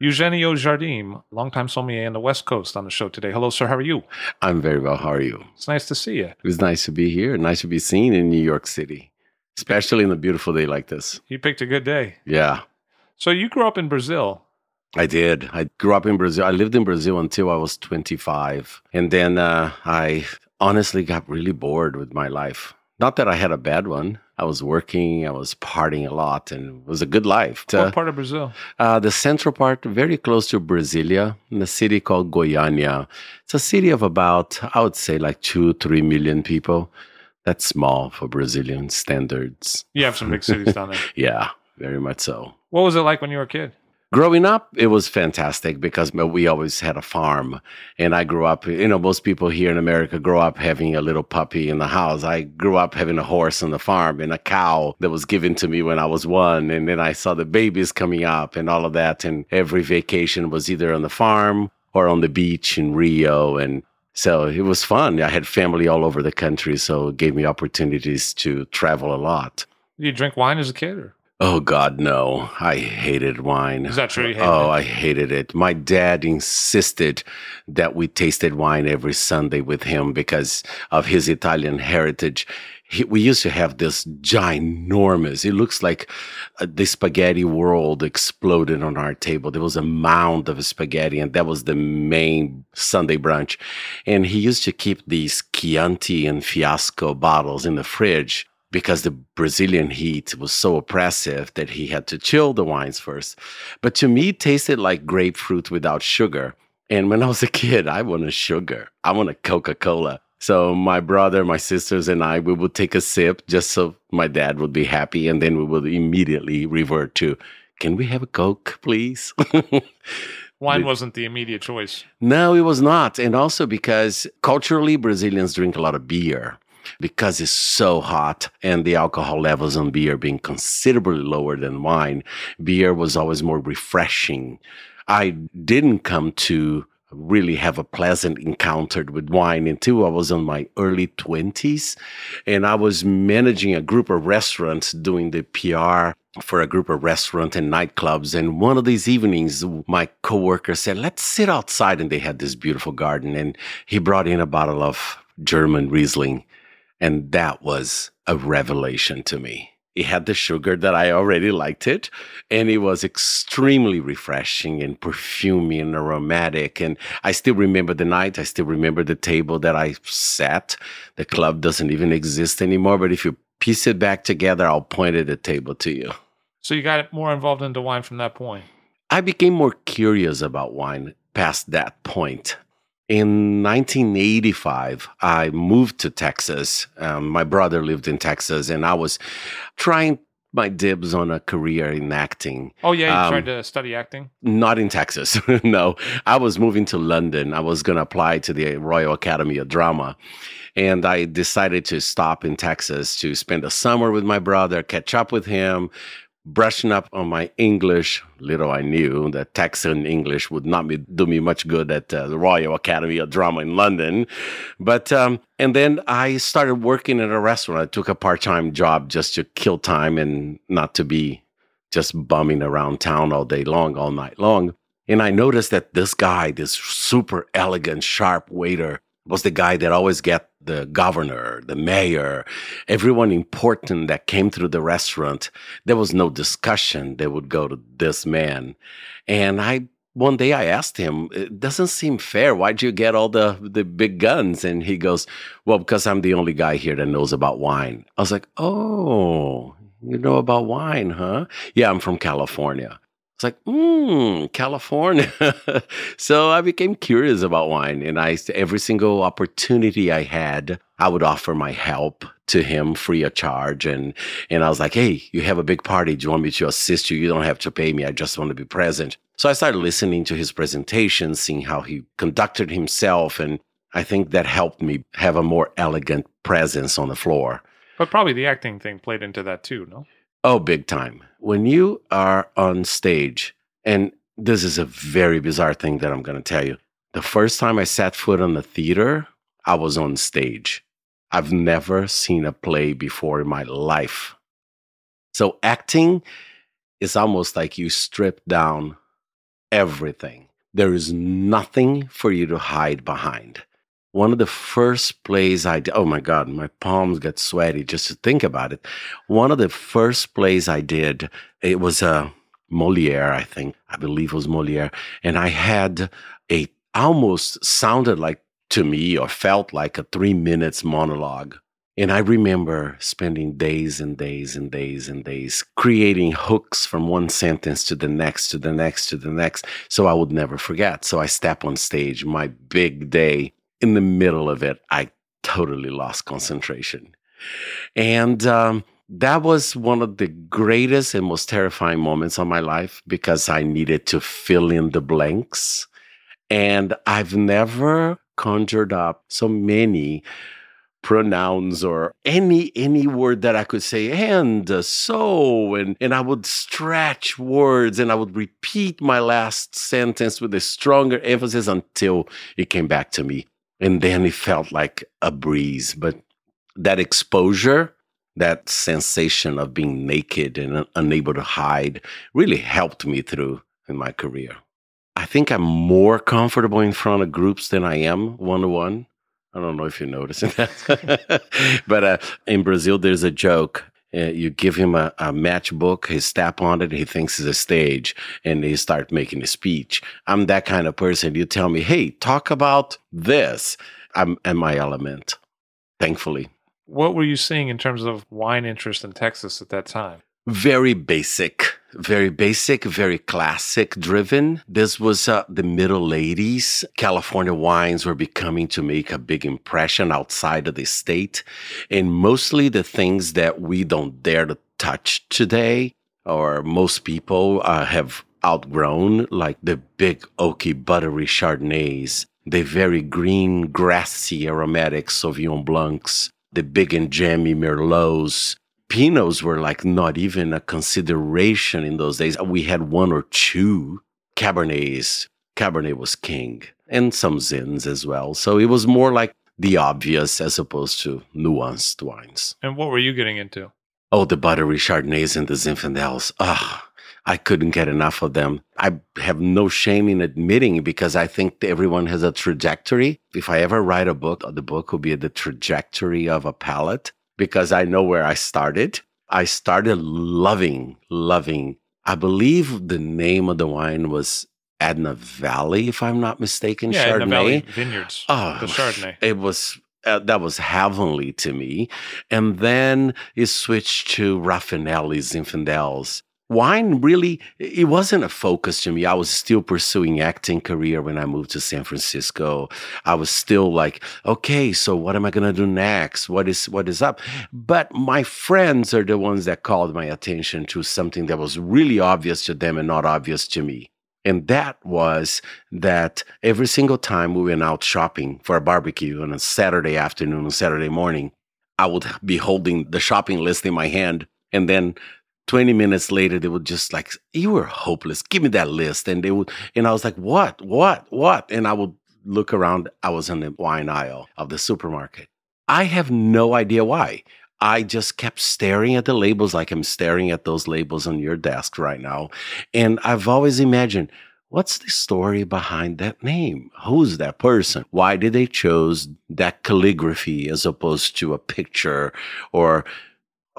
Eugenio Jardim, longtime sommelier on the West Coast, on the show today. Hello, sir. How are you? I'm very well. How are you? It's nice to see you. It was nice to be here. Nice to be seen in New York City, especially on a beautiful day like this. You picked a good day. Yeah. So you grew up in Brazil. I did. I grew up in Brazil. I lived in Brazil until I was 25. And then I honestly got really bored with my life. Not that I had a bad one. I was working, I was partying a lot, and it was a good life. What part of Brazil? The central part, very close to Brasilia, in a city called Goiânia. It's a city of about, I would say, like 2-3 million people. That's small for Brazilian standards. You have some big cities down there. Yeah, very much so. What was it like when you were a kid? Growing up, it was fantastic because we always had a farm. And I grew up, you know, most people here in America grow up having a little puppy in the house. I grew up having a horse on the farm and a cow that was given to me when I was one. And then I saw the babies coming up and all of that. And every vacation was either on the farm or on the beach in Rio. And so it was fun. I had family all over the country, so it gave me opportunities to travel a lot. Did you drink wine as a kid, or? Oh, God, no. I hated wine. Is that true? You hated it? I hated it. My dad insisted that we tasted wine every Sunday with him because of his Italian heritage. We used to have this ginormous, it looks like the spaghetti world exploded on our table. There was a mound of spaghetti, and that was the main Sunday brunch. And he used to keep these Chianti and Fiasco bottles in the fridge, because the Brazilian heat was so oppressive that he had to chill the wines first. But to me, it tasted like grapefruit without sugar. And when I was a kid, I wanted sugar. I wanted Coca-Cola. So my brother, my sisters, and I, we would take a sip just so my dad would be happy. And then we would immediately revert to, can we have a Coke, please? Wine wasn't the immediate choice. No, it was not. And also because culturally, Brazilians drink a lot of beer. Because it's so hot and the alcohol levels on beer being considerably lower than wine, beer was always more refreshing. I didn't come to really have a pleasant encounter with wine until I was in my early 20s. And I was managing a group of restaurants, doing the PR for a group of restaurants and nightclubs. And one of these evenings, my coworker said, let's sit outside. And they had this beautiful garden. And he brought in a bottle of German Riesling. And that was a revelation to me. It had the sugar that I already liked it, and it was extremely refreshing and perfumy and aromatic. And I still remember the night. I still remember the table that I sat. The club doesn't even exist anymore, but if you piece it back together, I'll point at the table to you. So you got more involved into wine from that point? I became more curious about wine past that point. In 1985, I moved to Texas. My brother lived in Texas, and I was trying my dibs on a career in acting. Oh, yeah, you tried to study acting? Not in Texas, no. I was moving to London. I was going to apply to the Royal Academy of Drama, and I decided to stop in Texas to spend a summer with my brother, catch up with him, brushing up on my English. Little I knew that Texan English would not do me much good at the Royal Academy of Drama in London. But and then I started working at a restaurant. I took a part-time job just to kill time and not to be just bumming around town all day long, all night long. And I noticed that this guy, this super elegant, sharp waiter, was the guy that always got the governor, the mayor, everyone important that came through the restaurant. There was no discussion. They would go to this man. And one day I asked him, it doesn't seem fair. Why'd you get all the big guns? And he goes, well, because I'm the only guy here that knows about wine. I was like, oh, you know about wine, huh? Yeah, I'm from California. It's like, California. So I became curious about wine. And every single opportunity I had, I would offer my help to him free of charge. And I was like, hey, you have a big party. Do you want me to assist you? You don't have to pay me. I just want to be present. So I started listening to his presentations, seeing how he conducted himself. And I think that helped me have a more elegant presence on the floor. But probably the acting thing played into that too, no? Oh, big time. When you are on stage, and this is a very bizarre thing that I'm going to tell you. The first time I set foot on the theater, I was on stage. I've never seen a play before in my life. So acting is almost like you strip down everything. There is nothing for you to hide behind. One of the first plays I did, oh my God, my palms got sweaty just to think about it. One of the first plays I did, it was Moliere, I believe it was Moliere. And I had almost sounded like to me or felt like a 3 minutes monologue. And I remember spending days and days and days and days creating hooks from one sentence to the next, to the next, to the next. So I would never forget. So I step on stage, my big day. In the middle of it, I totally lost concentration. And that was one of the greatest and most terrifying moments of my life because I needed to fill in the blanks. And I've never conjured up so many pronouns or any word that I could say, and so, and I would stretch words and I would repeat my last sentence with a stronger emphasis until it came back to me. And then it felt like a breeze. But that exposure, that sensation of being naked and unable to hide really helped me through in my career. I think I'm more comfortable in front of groups than I am one-on-one. I don't know if you're noticing that. But in Brazil, there's a joke. You give him a matchbook, he step on it, he thinks it's a stage, and he start making a speech. I'm that kind of person. You tell me, hey, talk about this. I'm in my element, thankfully. What were you seeing in terms of wine interest in Texas at that time? Very basic, very classic driven. This was the middle 80s. California wines were becoming to make a big impression outside of the state. And mostly the things that we don't dare to touch today, or most people have outgrown, like the big oaky buttery Chardonnays, the very green grassy aromatic Sauvignon Blancs, the big and jammy Merlots. Pinots were like not even a consideration in those days. We had one or two Cabernets. Cabernet was king, and some Zins as well. So it was more like the obvious as opposed to nuanced wines. And what were you getting into? Oh, the buttery Chardonnays and the Zinfandels. Ah, I couldn't get enough of them. I have no shame in admitting because I think everyone has a trajectory. If I ever write a book, the book will be the trajectory of a palate. Because I know where I started. I started loving. I believe the name of the wine was Edna Valley, if I'm not mistaken. Yeah, Chardonnay. Edna Valley Vineyards. Oh, the Chardonnay. It was that was heavenly to me. And then it switched to Raffinelli's, Zinfandels. Wine really, it wasn't a focus to me. I was still pursuing acting career when I moved to San Francisco. I was still like, okay, so what am I going to do next? What is up? But my friends are the ones that called my attention to something that was really obvious to them and not obvious to me. And that was that every single time we went out shopping for a barbecue on a Saturday afternoon or Saturday morning, I would be holding the shopping list in my hand and then 20 minutes later, they were just like, you were hopeless. Give me that list. And they would, and I was like, what? And I would look around. I was in the wine aisle of the supermarket. I have no idea why. I just kept staring at the labels like I'm staring at those labels on your desk right now. And I've always imagined, what's the story behind that name? Who's that person? Why did they choose that calligraphy as opposed to a picture? Or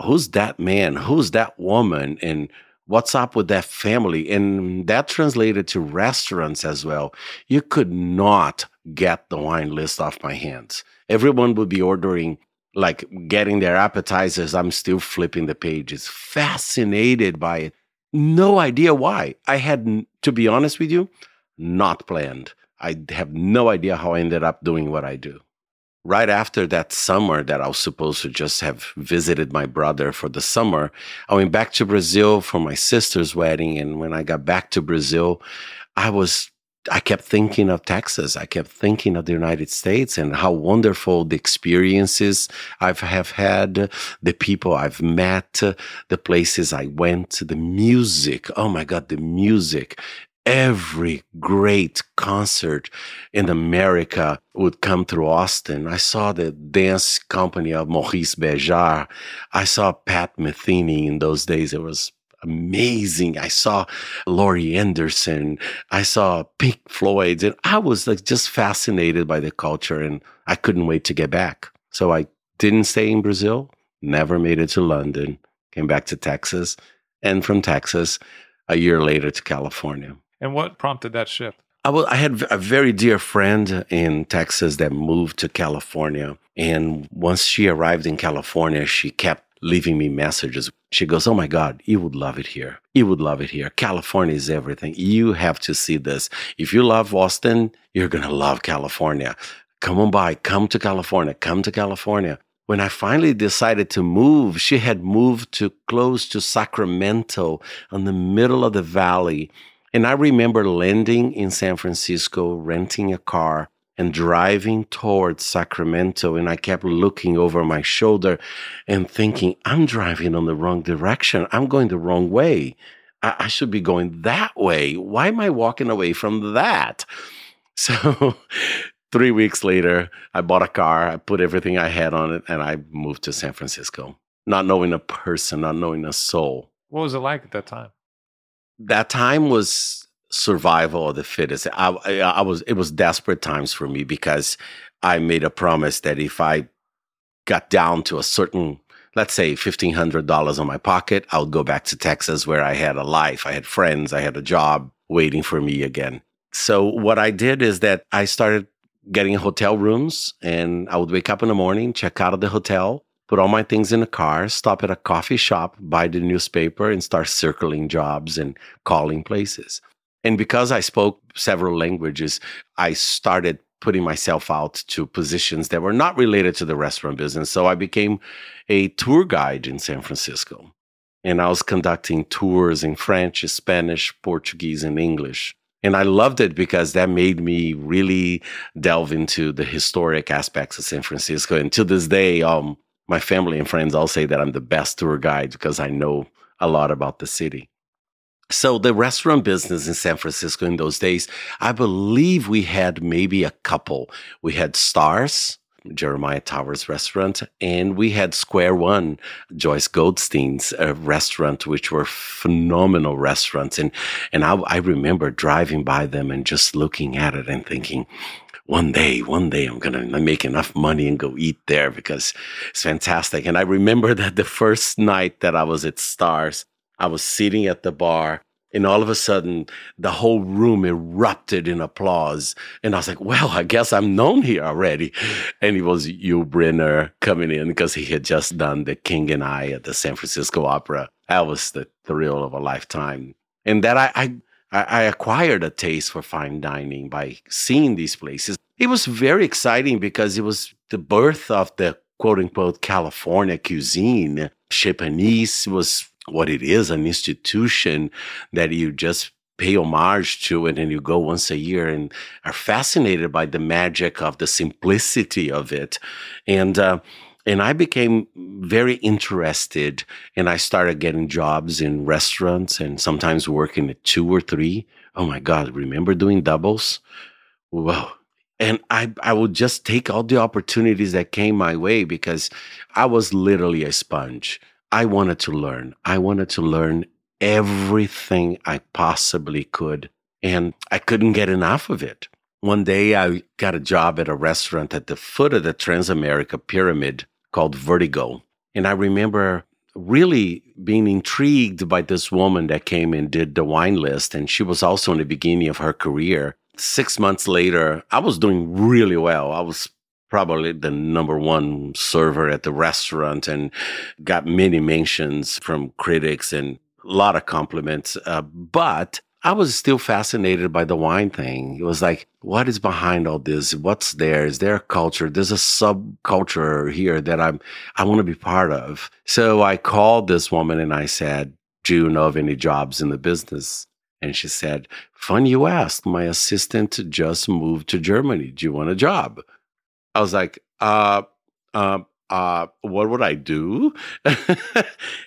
who's that man? Who's that woman? And what's up with that family? And that translated to restaurants as well. You could not get the wine list off my hands. Everyone would be ordering, like getting their appetizers. I'm still flipping the pages, fascinated by it. No idea why. I had, to be honest with you, not planned. I have no idea how I ended up doing what I do. Right after that summer that I was supposed to just have visited my brother for the summer, I went back to Brazil for my sister's wedding. And when I got back to Brazil, I kept thinking of Texas. I kept thinking of the United States and how wonderful the experiences I have had, the people I've met, the places I went, the music. Oh my God, the music. Every great concert in America would come through Austin. I saw the dance company of Maurice Béjart. I saw Pat Metheny in those days. It was amazing. I saw Laurie Anderson. I saw Pink Floyd. And I was like just fascinated by the culture and I couldn't wait to get back. So I didn't stay in Brazil, never made it to London, came back to Texas, and from Texas a year later to California. And what prompted that shift? I had a very dear friend in Texas that moved to California. And once she arrived in California, she kept leaving me messages. She goes, oh my God, you would love it here. You would love it here. California is everything. You have to see this. If you love Austin, you're going to love California. Come on by. Come to California. Come to California. When I finally decided to move, she had moved to close to Sacramento on the middle of the valley. And I remember landing in San Francisco, renting a car, and driving towards Sacramento, and I kept looking over my shoulder and thinking, I'm driving on the wrong direction. I'm going the wrong way. I should be going that way. Why am I walking away from that? So 3 weeks later, I bought a car, I put everything I had on it, and I moved to San Francisco, not knowing a person, not knowing a soul. What was it like at that time? That time was survival of the fittest. It was desperate times for me because I made a promise that if I got down to a certain, let's say $1,500 on my pocket, I would go back to Texas where I had a life, I had friends, I had a job waiting for me again. So what I did is that I started getting hotel rooms and I would wake up in the morning, check out of the hotel, put all my things in a car, stop at a coffee shop, buy the newspaper and start circling jobs and calling places. And because I spoke several languages, I started putting myself out to positions that were not related to the restaurant business. So I became a tour guide in San Francisco. And I was conducting tours in French, Spanish, Portuguese, and English. And I loved it because that made me really delve into the historic aspects of San Francisco. And to this day, my family and friends all say that I'm the best tour guide because I know a lot about the city. So the restaurant business in San Francisco in those days, I believe we had maybe a couple. We had Stars, Jeremiah Towers restaurant, and we had Square One, Joyce Goldstein's restaurant, which were phenomenal restaurants. And I remember driving by them and just looking at it and thinking, one day I'm going to make enough money and go eat there because it's fantastic. And I remember that the first night that I was at Stars, I was sitting at the bar, and all of a sudden, the whole room erupted in applause. And I was like, well, I guess I'm known here already. And it was Hugh Brenner coming in because he had just done The King and I at the San Francisco Opera. That was the thrill of a lifetime. And that I acquired a taste for fine dining by seeing these places. It was very exciting because it was the birth of the quote-unquote California cuisine. Chez Panisse was what it is, an institution that you just pay homage to and then you go once a year and are fascinated by the magic of the simplicity of it. And And I became very interested, and I started getting jobs in restaurants and sometimes working at 2 or 3. Oh my God, remember doing doubles? Whoa. And I would just take all the opportunities that came my way because I was literally a sponge. I wanted to learn. I wanted to learn everything I possibly could, and I couldn't get enough of it. One day I got a job at a restaurant at the foot of the Transamerica Pyramid called Vertigo. And I remember really being intrigued by this woman that came and did the wine list. And she was also in the beginning of her career. 6 months later, I was doing really well. I was probably the #1 server at the restaurant and got many mentions from critics and a lot of compliments. But I was still fascinated by the wine thing. It was like, what is behind all this? What's there? Is there a culture? There's a subculture here that I want to be part of. So I called this woman and I said, do you know of any jobs in the business? And she said, fun you asked. My assistant just moved to Germany. Do you want a job? I was like, what would I do?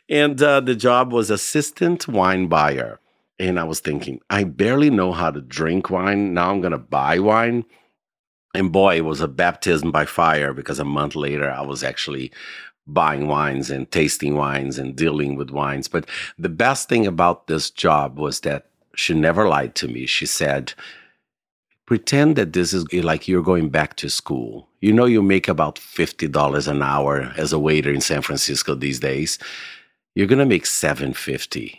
And the job was assistant wine buyer. And I was thinking, I barely know how to drink wine. Now I'm going to buy wine. And boy, it was a baptism by fire because a month later I was actually buying wines and tasting wines and dealing with wines. But the best thing about this job was that she never lied to me. She said, pretend that this is like you're going back to school. You know, you make about $50 an hour as a waiter in San Francisco these days. You're going to make $7.50.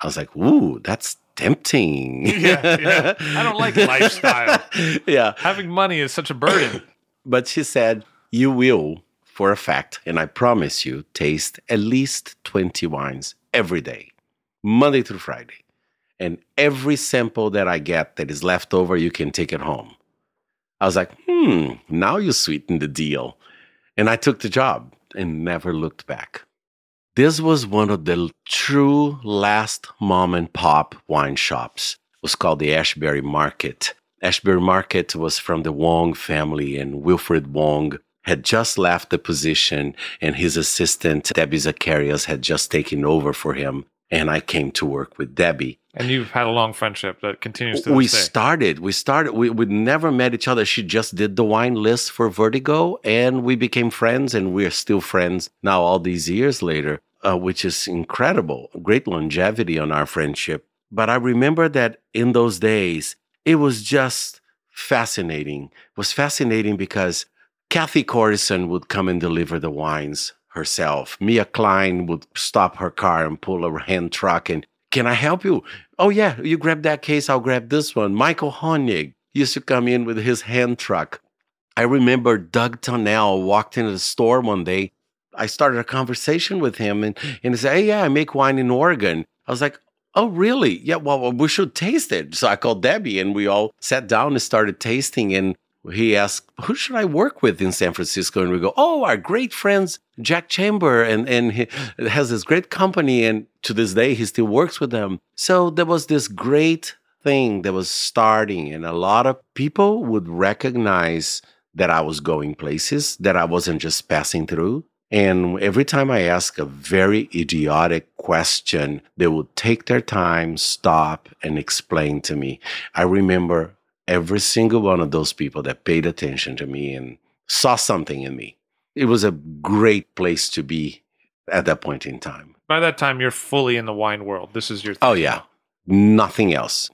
I was like, ooh, that's tempting. Yeah. I don't like lifestyle. Yeah. Having money is such a burden. But she said, you will, for a fact, and I promise you, taste at least 20 wines every day, Monday through Friday. And every sample that I get that is left over, you can take it home. I was like, now you sweeten the deal. And I took the job and never looked back. This was one of the true last mom and pop wine shops. It was called the Ashbury Market. Ashbury Market was from the Wong family, and Wilfred Wong had just left the position, and his assistant, Debbie Zacharias, had just taken over for him. And I came to work with Debbie. And you've had a long friendship that continues to this day. We never met each other. She just did the wine list for Vertigo, and we became friends, and we are still friends now all these years later, which is incredible. Great longevity on our friendship. But I remember that in those days, it was just fascinating. It was fascinating because Kathy Corison would come and deliver the wines herself. Mia Klein would stop her car and pull a hand truck and, can I help you? Oh yeah, you grab that case, I'll grab this one. Michael Honig used to come in with his hand truck. I remember Doug Tunnell walked into the store one day. I started a conversation with him and he said, hey, yeah, I make wine in Oregon. I was like, oh really? Yeah, well, we should taste it. So I called Debbie and we all sat down and started tasting, and he asked, who should I work with in San Francisco? And we go, oh, our great friends, Jack Chamber, and he has this great company, and to this day, he still works with them. So there was this great thing that was starting, and a lot of people would recognize that I was going places, that I wasn't just passing through. And every time I asked a very idiotic question, they would take their time, stop, and explain to me. I remember every single one of those people that paid attention to me and saw something in me. It was a great place to be at that point in time. By that time, you're fully in the wine world. This is your thing. Oh, yeah. Nothing else.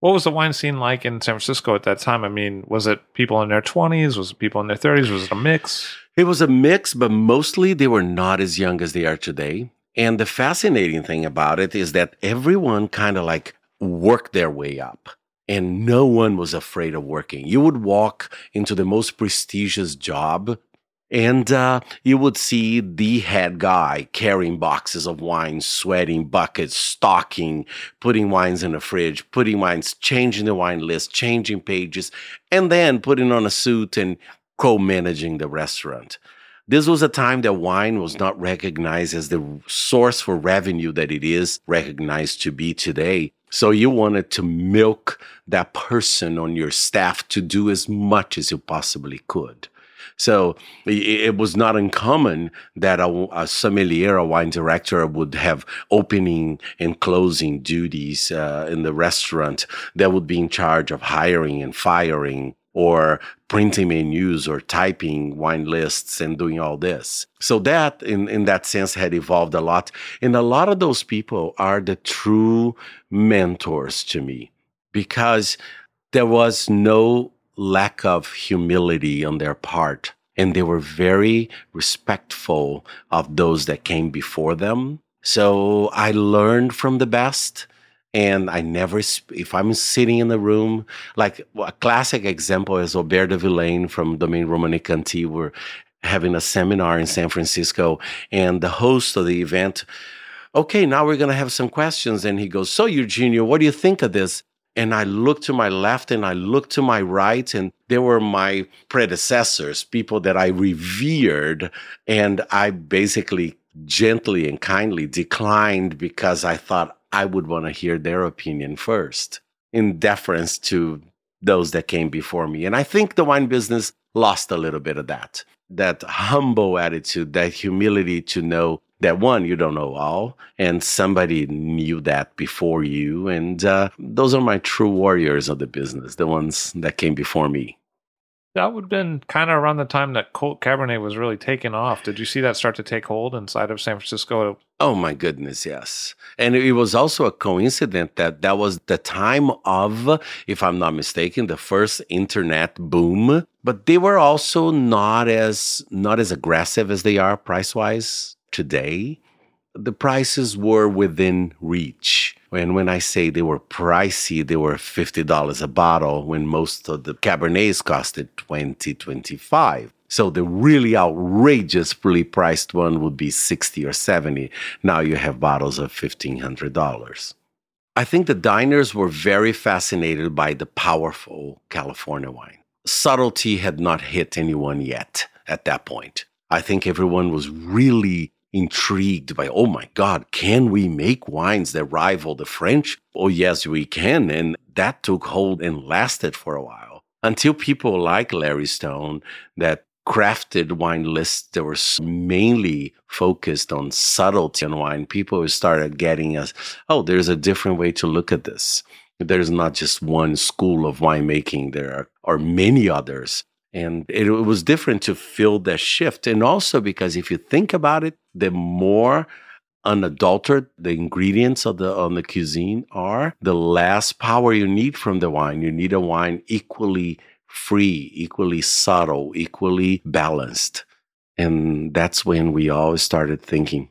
What was the wine scene like in San Francisco at that time? I mean, was it people in their 20s? Was it people in their 30s? Was it a mix? It was a mix, but mostly they were not as young as they are today. And the fascinating thing about it is that everyone kind of like worked their way up. And no one was afraid of working. You would walk into the most prestigious job, and you would see the head guy carrying boxes of wine, sweating buckets, stocking, putting wines in the fridge, putting wines, changing the wine list, changing pages, and then putting on a suit and co-managing the restaurant. This was a time that wine was not recognized as the source for revenue that it is recognized to be today. So you wanted to milk that person on your staff to do as much as you possibly could. So it was not uncommon that a sommelier, a wine director, would have opening and closing duties in the restaurant that would be in charge of hiring and firing, or printing menus, or typing wine lists and doing all this. So that, in that sense, had evolved a lot. And a lot of those people are the true mentors to me, because there was no lack of humility on their part. And they were very respectful of those that came before them. So I learned from the best. And I never, if I'm sitting in a room, like a classic example is Aubert de Vilaine from Domaine Romane Conti. We're having a seminar in San Francisco, and the host of the event, okay, now we're going to have some questions. And he goes, so Eugenio, what do you think of this? And I looked to my left and I looked to my right, and they were my predecessors, people that I revered. And I basically gently and kindly declined, because I thought, I would want to hear their opinion first, in deference to those that came before me. And I think the wine business lost a little bit of that humble attitude, that humility to know that, one, you don't know all, and somebody knew that before you. And those are my true warriors of the business, the ones that came before me. That would have been kind of around the time that Colt Cabernet was really taking off. Did you see that start to take hold inside of San Francisco? Oh, my goodness, yes. And it was also a coincidence that that was the time of, if I'm not mistaken, the first internet boom. But they were also not as aggressive as they are price-wise today. The prices were within reach. And when I say they were pricey, they were $50 a bottle, when most of the Cabernets costed $20, $25. So the really outrageously priced one would be $60 or $70. Now you have bottles of $1,500. I think the diners were very fascinated by the powerful California wine. Subtlety had not hit anyone yet at that point. I think everyone was really intrigued by, oh my God, can we make wines that rival the French? Oh yes, we can. And that took hold and lasted for a while, until people like Larry Stone that crafted wine lists that were mainly focused on subtlety in wine. People started getting us, oh, there's a different way to look at this. There's not just one school of winemaking. There are many others. And it was different to feel that shift. And also because if you think about it, the more unadulterated the ingredients on the cuisine are, the less power you need from the wine. You need a wine equally free, equally subtle, equally balanced. And that's when we all started thinking,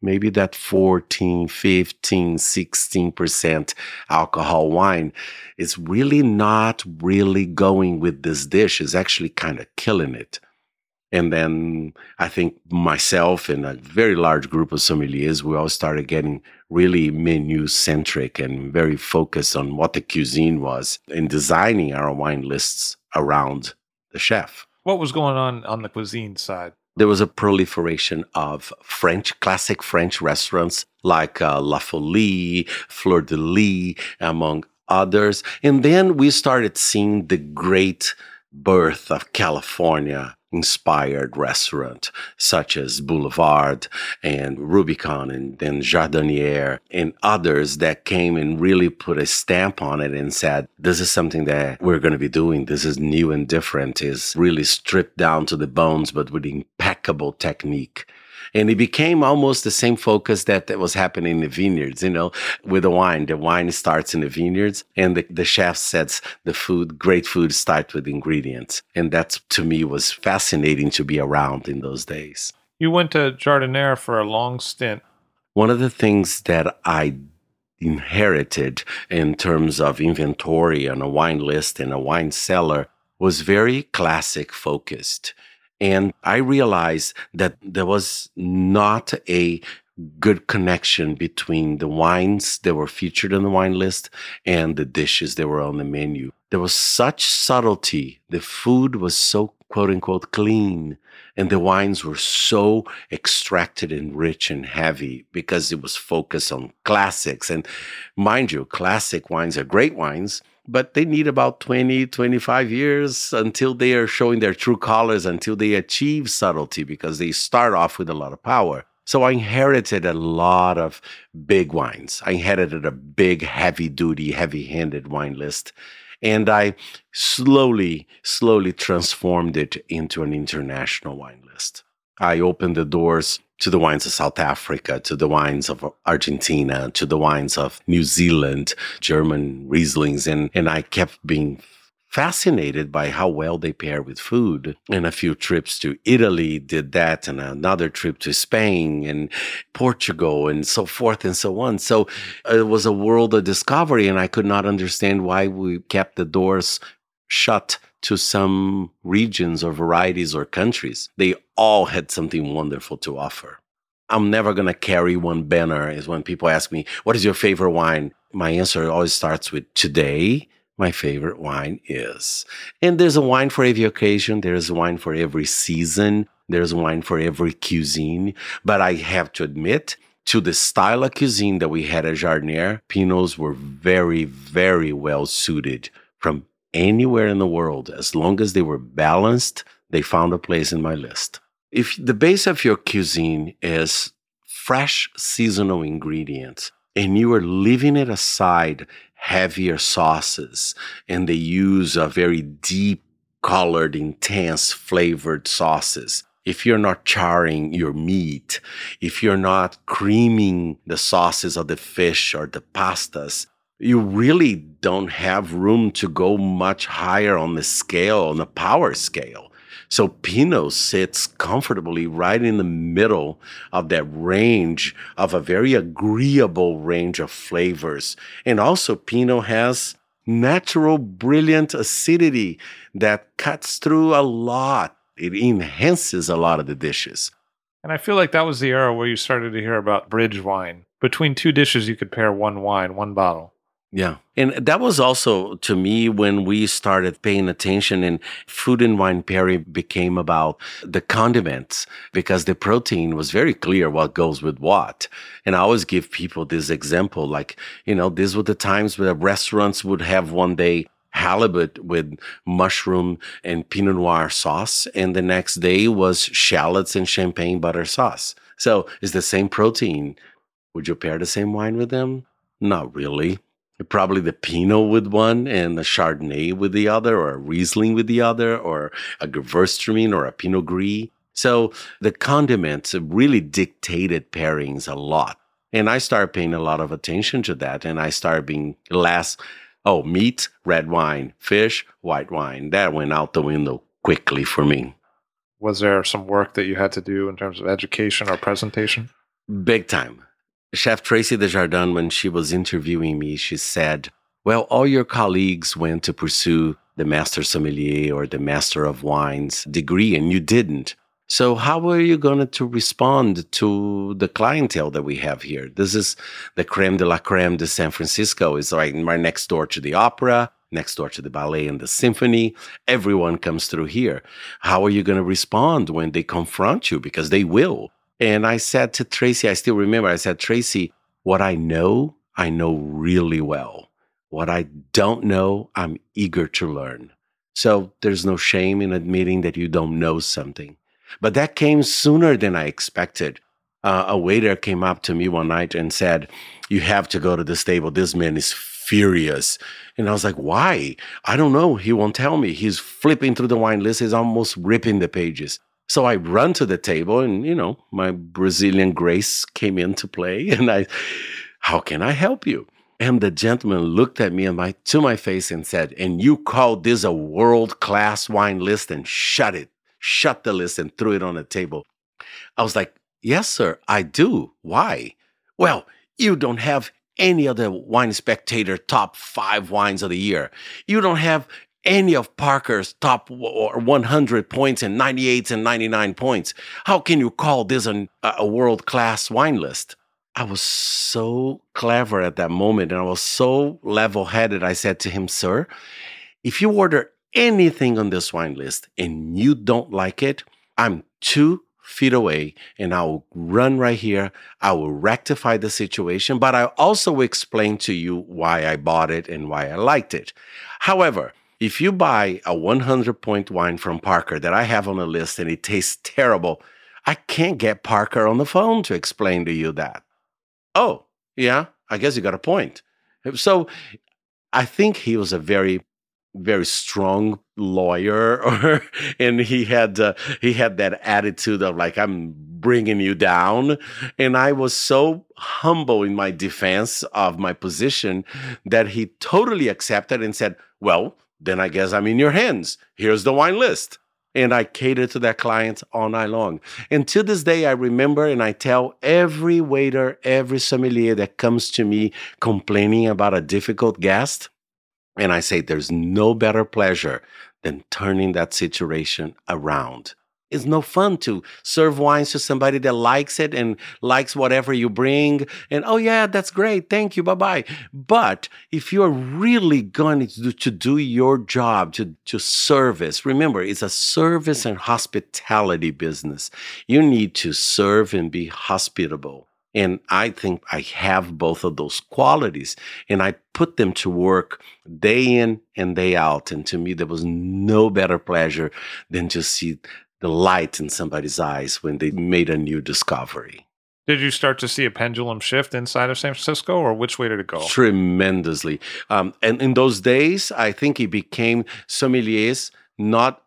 maybe that 14, 15, 16% alcohol wine is really not really going with this dish. It's actually kind of killing it. And then I think myself and a very large group of sommeliers, we all started getting really menu-centric and very focused on what the cuisine was in designing our wine lists around the chef. What was going on the cuisine side? There was a proliferation of classic French restaurants like La Folie, Fleur de Lis, among others. And then we started seeing the great birth of California-inspired restaurants, such as Boulevard and Rubicon and then Jardinière and others that came and really put a stamp on it and said, this is something that we're going to be doing. This is new and different. It's really stripped down to the bones, but with impeccable technique. And it became almost the same focus that was happening in the vineyards, with the wine. The wine starts in the vineyards, and the chef sets the food. Great food starts with ingredients. And that, to me, was fascinating to be around in those days. You went to Jardinière for a long stint. One of the things that I inherited in terms of inventory and a wine list and a wine cellar was very classic focused. And I realized that there was not a good connection between the wines that were featured on the wine list and the dishes that were on the menu. There was such subtlety. The food was so, quote unquote, clean. And the wines were so extracted and rich and heavy because it was focused on classics. And mind you, classic wines are great wines, but they need about 20, 25 years until they are showing their true colors, until they achieve subtlety, because they start off with a lot of power. So I inherited a lot of big wines. I inherited a big, heavy-duty, heavy-handed wine list. And I slowly transformed it into an international wine list. I opened the doors to the wines of South Africa, to the wines of Argentina, to the wines of New Zealand, German Rieslings. And I kept being fascinated by how well they pair with food. And a few trips to Italy did that, and another trip to Spain and Portugal and so forth and so on. So it was a world of discovery, and I could not understand why we kept the doors shut to some regions or varieties or countries. They all had something wonderful to offer. I'm never going to carry one banner. Is when people ask me, what is your favorite wine? My answer always starts with today. My favorite wine is. And there's a wine for every occasion. There's a wine for every season. There's wine for every cuisine. But I have to admit, to the style of cuisine that we had at Jardinière, Pinots were very, very well suited from anywhere in the world. As long as they were balanced, they found a place in my list. If the base of your cuisine is fresh seasonal ingredients, and you are leaving it aside heavier sauces and the use of very deep colored, intense flavored sauces. If you're not charring your meat, if you're not creaming the sauces of the fish or the pastas, you really don't have room to go much higher on the scale, on the power scale. So Pinot sits comfortably right in the middle of that range, of a very agreeable range of flavors. And also Pinot has natural, brilliant acidity that cuts through a lot. It enhances a lot of the dishes. And I feel like that was the era where you started to hear about bridge wine. Between two dishes, you could pair one wine, one bottle. Yeah. And that was also, to me, when we started paying attention, and food and wine pairing became about the condiments, because the protein was very clear what goes with what. And I always give people this example, like, you know, these were the times where restaurants would have one day halibut with mushroom and Pinot Noir sauce, and the next day was shallots and champagne butter sauce. So it's the same protein. Would you pair the same wine with them? Not really. Probably the Pinot with one and a Chardonnay with the other, or a Riesling with the other, or a Gewürztraminer or a Pinot Gris. So the condiments really dictated pairings a lot. And I started paying a lot of attention to that. And I started being less, meat, red wine, fish, white wine. That went out the window quickly for me. Was there some work that you had to do in terms of education or presentation? Big time. Chef Tracy Desjardins, when she was interviewing me, she said, well, all your colleagues went to pursue the Master Sommelier or the Master of Wines degree, and you didn't. So how are you going to respond to the clientele that we have here? This is the creme de la creme de San Francisco. It's right next door to the opera, next door to the ballet and the symphony. Everyone comes through here. How are you going to respond when they confront you? Because they will. And I said to Tracy, I still remember, I said, Tracy, what I know really well. What I don't know, I'm eager to learn. So there's no shame in admitting that you don't know something. But that came sooner than I expected. A waiter came up to me one night and said, you have to go to this table. This man is furious. And I was like, why? I don't know. He won't tell me. He's flipping through the wine list. He's almost ripping the pages. So I run to the table and, my Brazilian grace came into play, and how can I help you? And the gentleman looked at me to my face and said, and you call this a world-class wine list, and shut the list, and threw it on the table. I was like, yes, sir, I do. Why? Well, you don't have any of the Wine Spectator top 5 wines of the year. You don't have any of Parker's top 100 points and 98s and 99 points. How can you call this a world-class wine list? I was so clever at that moment, and I was so level-headed. I said to him, sir, if you order anything on this wine list and you don't like it, I'm too feet away, and I will run right here. I will rectify the situation, but I also explain to you why I bought it and why I liked it. However, if you buy a 100-point wine from Parker that I have on the list and it tastes terrible, I can't get Parker on the phone to explain to you that. Oh, yeah, I guess you got a point. So I think he was a very, very strong lawyer, and he had that attitude of like, I'm bringing you down. And I was so humble in my defense of my position that he totally accepted and said, well, then I guess I'm in your hands. Here's the wine list. And I catered to that client all night long. And to this day, I remember and I tell every waiter, every sommelier that comes to me complaining about a difficult guest, and I say, there's no better pleasure than turning that situation around. It's no fun to serve wines to somebody that likes it and likes whatever you bring. And, oh, yeah, that's great. Thank you. Bye-bye. But if you're really going to do your job, to service, remember, it's a service and hospitality business. You need to serve and be hospitable. And I think I have both of those qualities, and I put them to work day in and day out. And to me, there was no better pleasure than to see the light in somebody's eyes when they made a new discovery. Did you start to see a pendulum shift inside of San Francisco, or which way did it go? Tremendously. And in those days, I think it became sommeliers.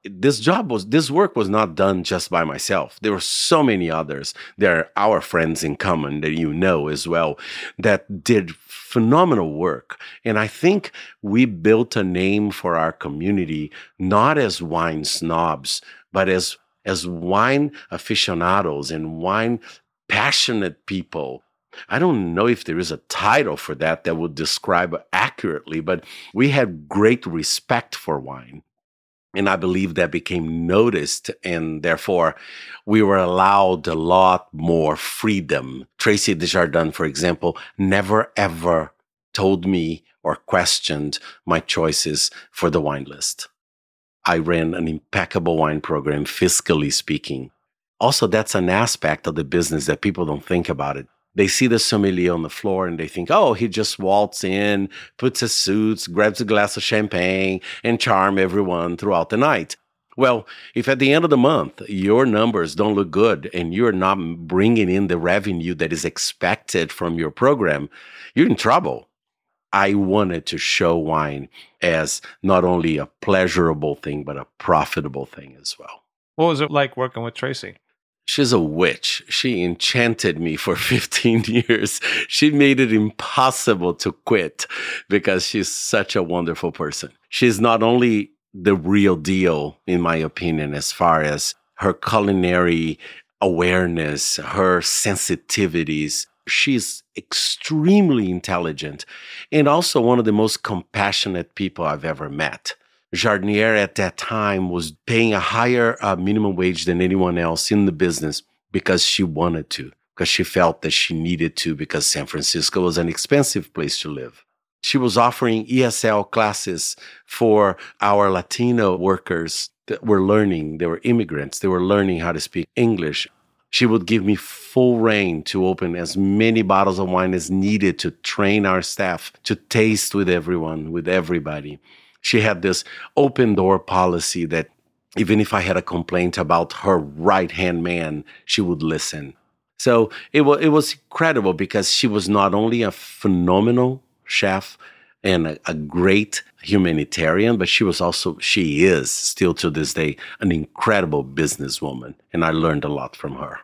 This work was not done just by myself. There were so many others. There are our friends in common that you know as well that did phenomenal work. And I think we built a name for our community, not as wine snobs, but as wine aficionados and wine passionate people. I don't know if there is a title for that would describe accurately, but we had great respect for wine. And I believe that became noticed, and therefore we were allowed a lot more freedom. Tracy Desjardins, for example, never ever told me or questioned my choices for the wine list. I ran an impeccable wine program, fiscally speaking. Also, that's an aspect of the business that people don't think about it. They see the sommelier on the floor and they think, oh, he just waltz in, puts his suits, grabs a glass of champagne, and charm everyone throughout the night. Well, if at the end of the month your numbers don't look good and you're not bringing in the revenue that is expected from your program, you're in trouble. I wanted to show wine as not only a pleasurable thing, but a profitable thing as well. What was it like working with Tracy? She's a witch. She enchanted me for 15 years. She made it impossible to quit because she's such a wonderful person. She's not only the real deal, in my opinion, as far as her culinary awareness, her sensitivities. She's extremely intelligent and also one of the most compassionate people I've ever met. Jardinière at that time was paying a higher minimum wage than anyone else in the business because she wanted to, because she felt that she needed to, because San Francisco was an expensive place to live. She was offering ESL classes for our Latino workers that were learning. They were immigrants. They were learning how to speak English. She would give me full reign to open as many bottles of wine as needed to train our staff, to taste with everyone, with everybody. She had this open door policy that even if I had a complaint about her right-hand man, she would listen. So it was incredible because she was not only a phenomenal chef and a great humanitarian, but she is still to this day an incredible businesswoman. And I learned a lot from her.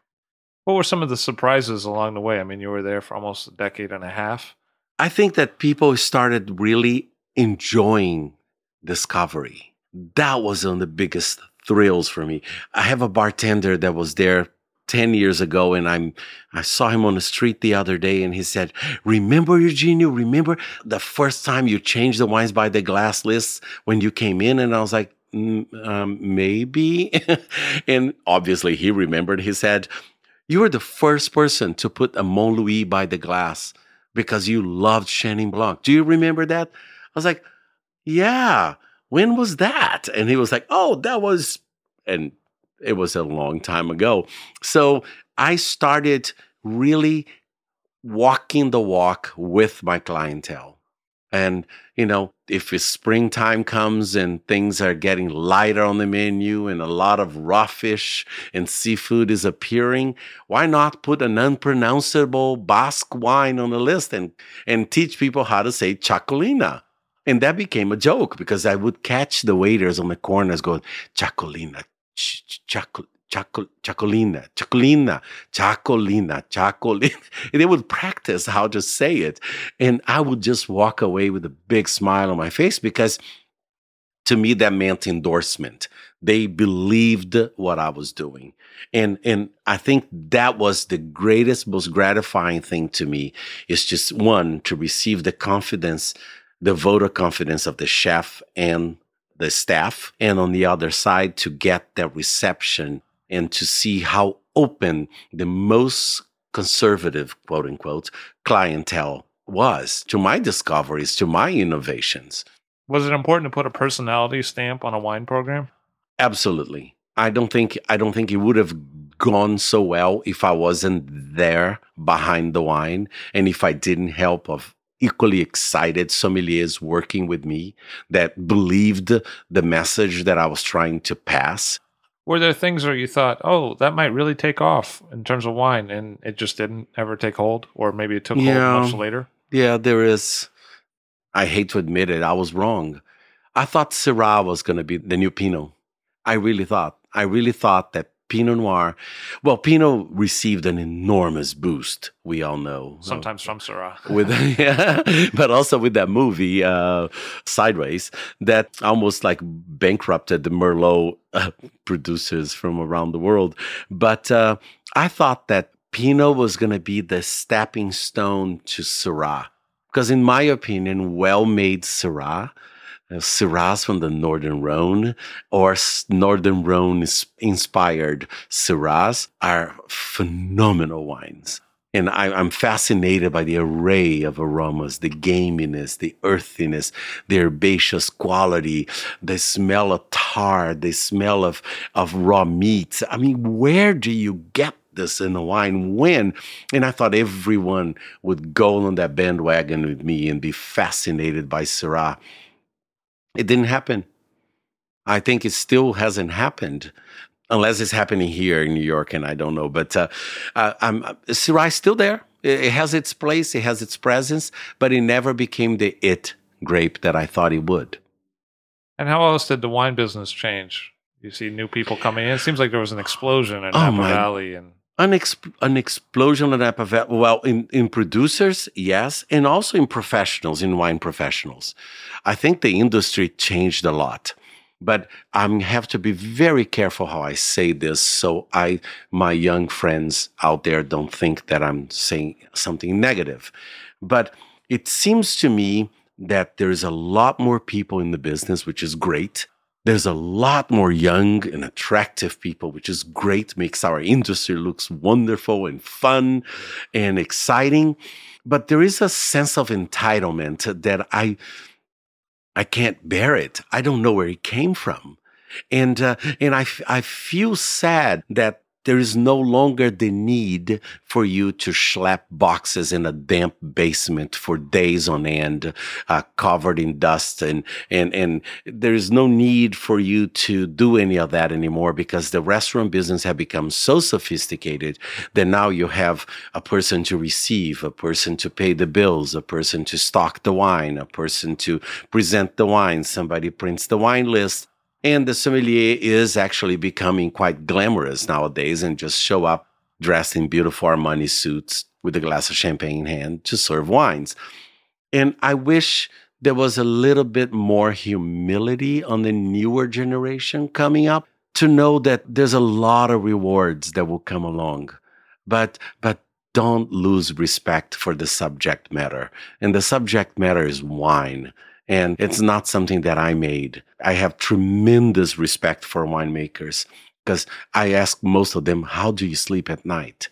What were some of the surprises along the way? I mean, you were there for almost a decade and a half. I think that people started really enjoying discovery. That was one of the biggest thrills for me. I have a bartender that was there 10 years ago, and I saw him on the street the other day, and he said, remember, Eugenio, remember the first time you changed the wines by the glass list when you came in? And I was like, maybe. And obviously he remembered. He said, you were the first person to put a Montlouis by the glass because you loved Chenin Blanc. Do you remember that? I was like, yeah, when was that? And he was like, oh, that was, and it was a long time ago. So I started really walking the walk with my clientele. And, you know, if it's springtime comes and things are getting lighter on the menu and a lot of raw fish and seafood is appearing, why not put an unpronounceable Basque wine on the list and teach people how to say Chakolina? And that became a joke because I would catch the waiters on the corners going, Chakolina, Chakolina, Chakolina, Chakolina, Chakolina. And they would practice how to say it. And I would just walk away with a big smile on my face because to me that meant endorsement. They believed what I was doing. And I think that was the greatest, most gratifying thing to me is just one, to receive the confidence, the vote of confidence of the chef and the staff. And on the other side, to get that reception and to see how open the most conservative, quote unquote, clientele was to my discoveries, to my innovations. Was it important to put a personality stamp on a wine program? Absolutely. I don't think it would have gone so well if I wasn't there behind the wine and if I didn't help of equally excited sommeliers working with me that believed the message that I was trying to pass. Were there things where you thought, oh, that might really take off in terms of wine, and it just didn't ever take hold, or maybe it took hold much later? Yeah, there is. I hate to admit it, I was wrong. I thought Syrah was going to be the new Pinot. I really thought that Pinot Noir. Well, Pinot received an enormous boost, we all know. Sometimes from Syrah. But also with that movie, Sideways, that almost like bankrupted the Merlot producers from around the world. But I thought that Pinot was going to be the stepping stone to Syrah. Because in my opinion, well-made Syrah, Syrahs from the Northern Rhone or Northern Rhone-inspired Syrahs are phenomenal wines. And I'm fascinated by the array of aromas, the gaminess, the earthiness, the herbaceous quality, the smell of tar, the smell of raw meats. I mean, where do you get this in the wine when? And I thought everyone would go on that bandwagon with me and be fascinated by Syrah. It didn't happen. I think it still hasn't happened, unless it's happening here in New York, and I don't know. But Syrah is still there. It has its place. It has its presence. But it never became the it grape that I thought it would. And how else did the wine business change? You see new people coming in. It seems like there was an explosion in Napa Valley. And an explosion in Napa Valley. Well, in producers, yes, and also in professionals, in wine professionals. I think the industry changed a lot, but I have to be very careful how I say this so my young friends out there don't think that I'm saying something negative. But it seems to me that there's a lot more people in the business, which is great. There's a lot more young and attractive people, which is great, makes our industry looks wonderful and fun and exciting. But there is a sense of entitlement that I can't bear it. I don't know where it came from. And I feel sad that there is no longer the need for you to schlep boxes in a damp basement for days on end, covered in dust. And there is no need for you to do any of that anymore because the restaurant business has become so sophisticated that now you have a person to receive, a person to pay the bills, a person to stock the wine, a person to present the wine. Somebody prints the wine list. And the sommelier is actually becoming quite glamorous nowadays and just show up dressed in beautiful Armani suits with a glass of champagne in hand to serve wines. And I wish there was a little bit more humility on the newer generation coming up to know that there's a lot of rewards that will come along. But don't lose respect for the subject matter. And the subject matter is wine. And it's not something that I made. I have tremendous respect for winemakers because I ask most of them, how do you sleep at night?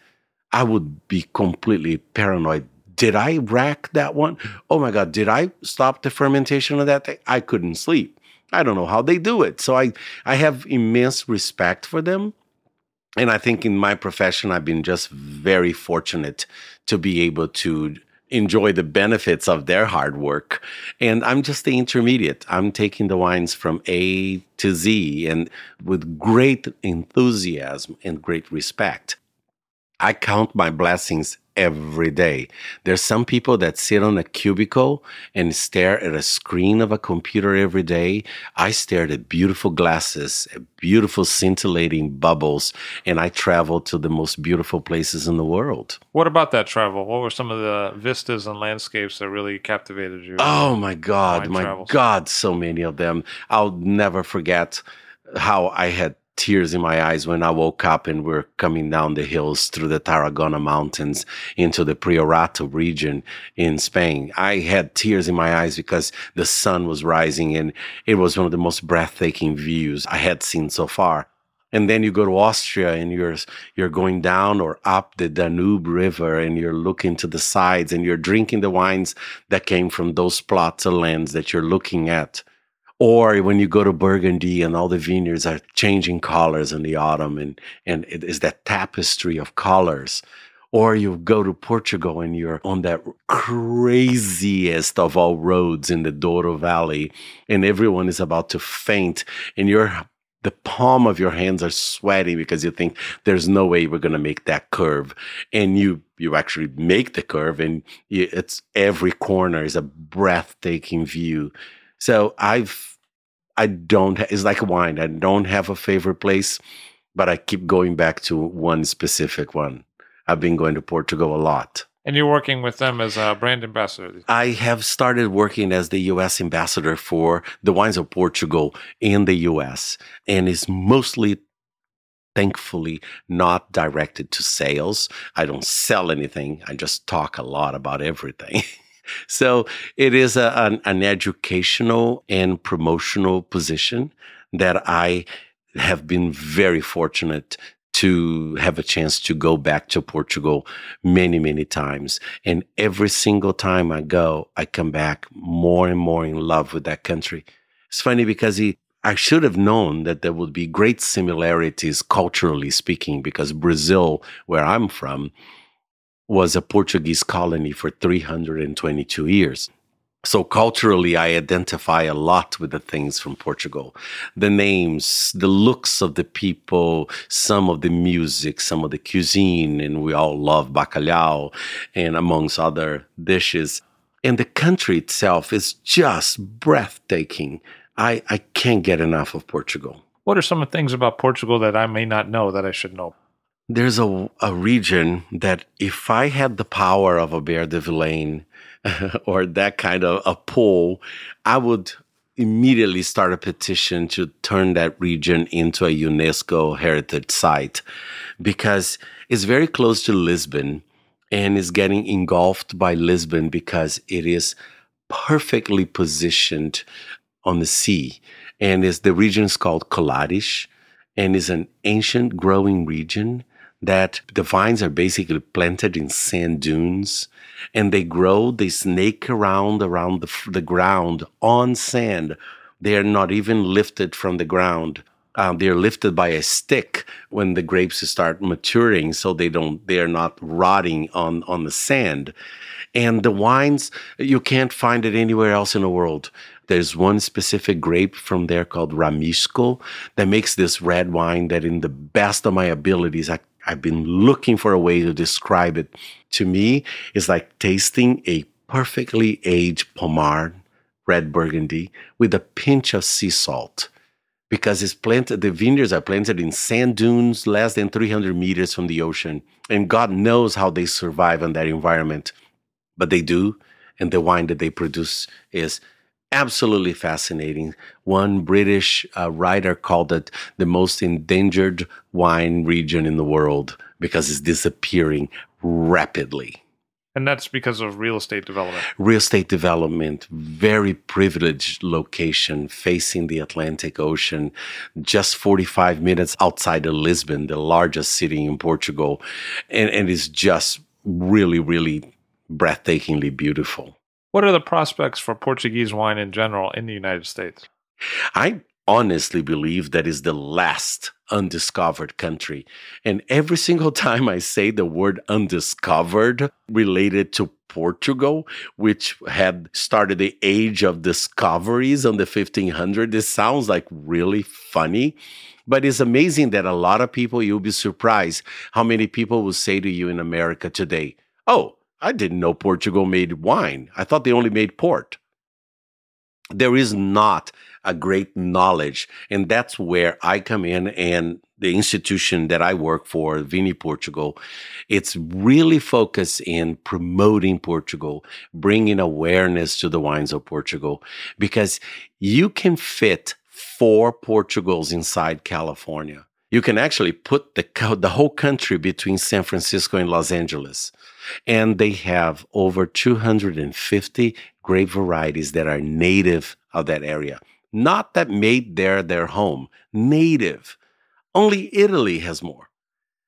I would be completely paranoid. Did I rack that one? Oh my God, did I stop the fermentation of that thing? I couldn't sleep. I don't know how they do it. So I have immense respect for them. And I think in my profession, I've been just very fortunate to be able to enjoy the benefits of their hard work. And I'm just the intermediate. I'm taking the wines from A to Z, and with great enthusiasm and great respect. I count my blessings every day. There's some people that sit on a cubicle and stare at a screen of a computer every day. I stared at beautiful glasses, at beautiful scintillating bubbles, and I traveled to the most beautiful places in the world. What about that travel? What were some of the vistas and landscapes that really captivated you? Oh my God, so many of them. I'll never forget how I had tears in my eyes when I woke up and we're coming down the hills through the Tarragona Mountains into the Priorato region in Spain. I had tears in my eyes because the sun was rising and it was one of the most breathtaking views I had seen so far. And then you go to Austria and you're going down or up the Danube River and you're looking to the sides and you're drinking the wines that came from those plots of lands that you're looking at. Or when you go to Burgundy and all the vineyards are changing colors in the autumn and it is that tapestry of colors. Or you go to Portugal and you're on that craziest of all roads in the Douro Valley and everyone is about to faint and the palm of your hands are sweaty because you think there's no way we're going to make that curve. And you actually make the curve and it's every corner is a breathtaking view. So it's like wine. I don't have a favorite place, but I keep going back to one specific one. I've been going to Portugal a lot. And you're working with them as a brand ambassador? I have started working as the U.S. ambassador for the Wines of Portugal in the U.S. And it's mostly, thankfully, not directed to sales. I don't sell anything. I just talk a lot about everything. So it is an educational and promotional position that I have been very fortunate to have a chance to go back to Portugal many, many times. And every single time I go, I come back more and more in love with that country. It's funny because I should have known that there would be great similarities culturally speaking, because Brazil, where I'm from, was a Portuguese colony for 322 years. So culturally, I identify a lot with the things from Portugal. The names, the looks of the people, some of the music, some of the cuisine, and we all love bacalhau, and amongst other dishes. And the country itself is just breathtaking. I can't get enough of Portugal. What are some of the things about Portugal that I may not know that I should know? There's a region that if I had the power of Aubert de Vilaine or that kind of a pull, I would immediately start a petition to turn that region into a UNESCO heritage site because it's very close to Lisbon and is getting engulfed by Lisbon because it is perfectly positioned on the sea. And the region is called Colares and is an ancient growing region that the vines are basically planted in sand dunes and they grow, they snake around the ground on sand. They are not even lifted from the ground. They're lifted by a stick when the grapes start maturing so they are not rotting on the sand. And the wines, you can't find it anywhere else in the world. There's one specific grape from there called Ramisco that makes this red wine that in the best of my abilities, I've been looking for a way to describe it. To me, it's like tasting a perfectly aged Pomard, red Burgundy, with a pinch of sea salt. Because the vineyards are planted in sand dunes less than 300 meters from the ocean. And God knows how they survive in that environment. But they do. And the wine that they produce is absolutely fascinating. One British writer called it the most endangered wine region in the world because it's disappearing rapidly. And that's because of real estate development. Real estate development, very privileged location facing the Atlantic Ocean, just 45 minutes outside of Lisbon, the largest city in Portugal. And it's just really, really breathtakingly beautiful. What are the prospects for Portuguese wine in general in the United States? I honestly believe that is the last undiscovered country. And every single time I say the word undiscovered related to Portugal, which had started the age of discoveries on the 1500s, this sounds like really funny. But it's amazing that a lot of people, you'll be surprised how many people will say to you in America today, oh, I didn't know Portugal made wine. I thought they only made port. There is not a great knowledge. And that's where I come in, and the institution that I work for, Vini Portugal, it's really focused in promoting Portugal, bringing awareness to the wines of Portugal, because you can fit 4 Portugals inside California. You can actually put the whole country between San Francisco and Los Angeles. And they have over 250 grape varieties that are native of that area. Not that made there their home, native. Only Italy has more.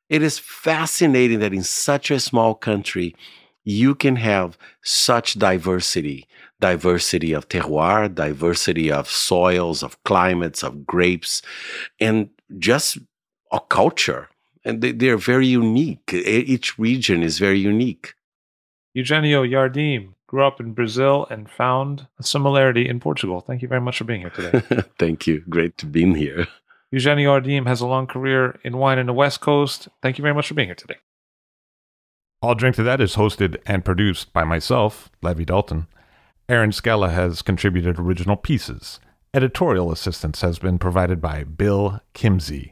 It is fascinating that in such a small country, you can have such diversity of terroir, diversity of soils, of climates, of grapes, and just a culture. And they're very unique. Each region is very unique. Eugenio Jardim grew up in Brazil and found a similarity in Portugal. Thank you very much for being here today. Thank you. Great to be here. Eugenio Jardim has a long career in wine in the West Coast. Thank you very much for being here today. All Drink to That is hosted and produced by myself, Levi Dalton. Erin Scala has contributed original pieces. Editorial assistance has been provided by Bill Kimsey.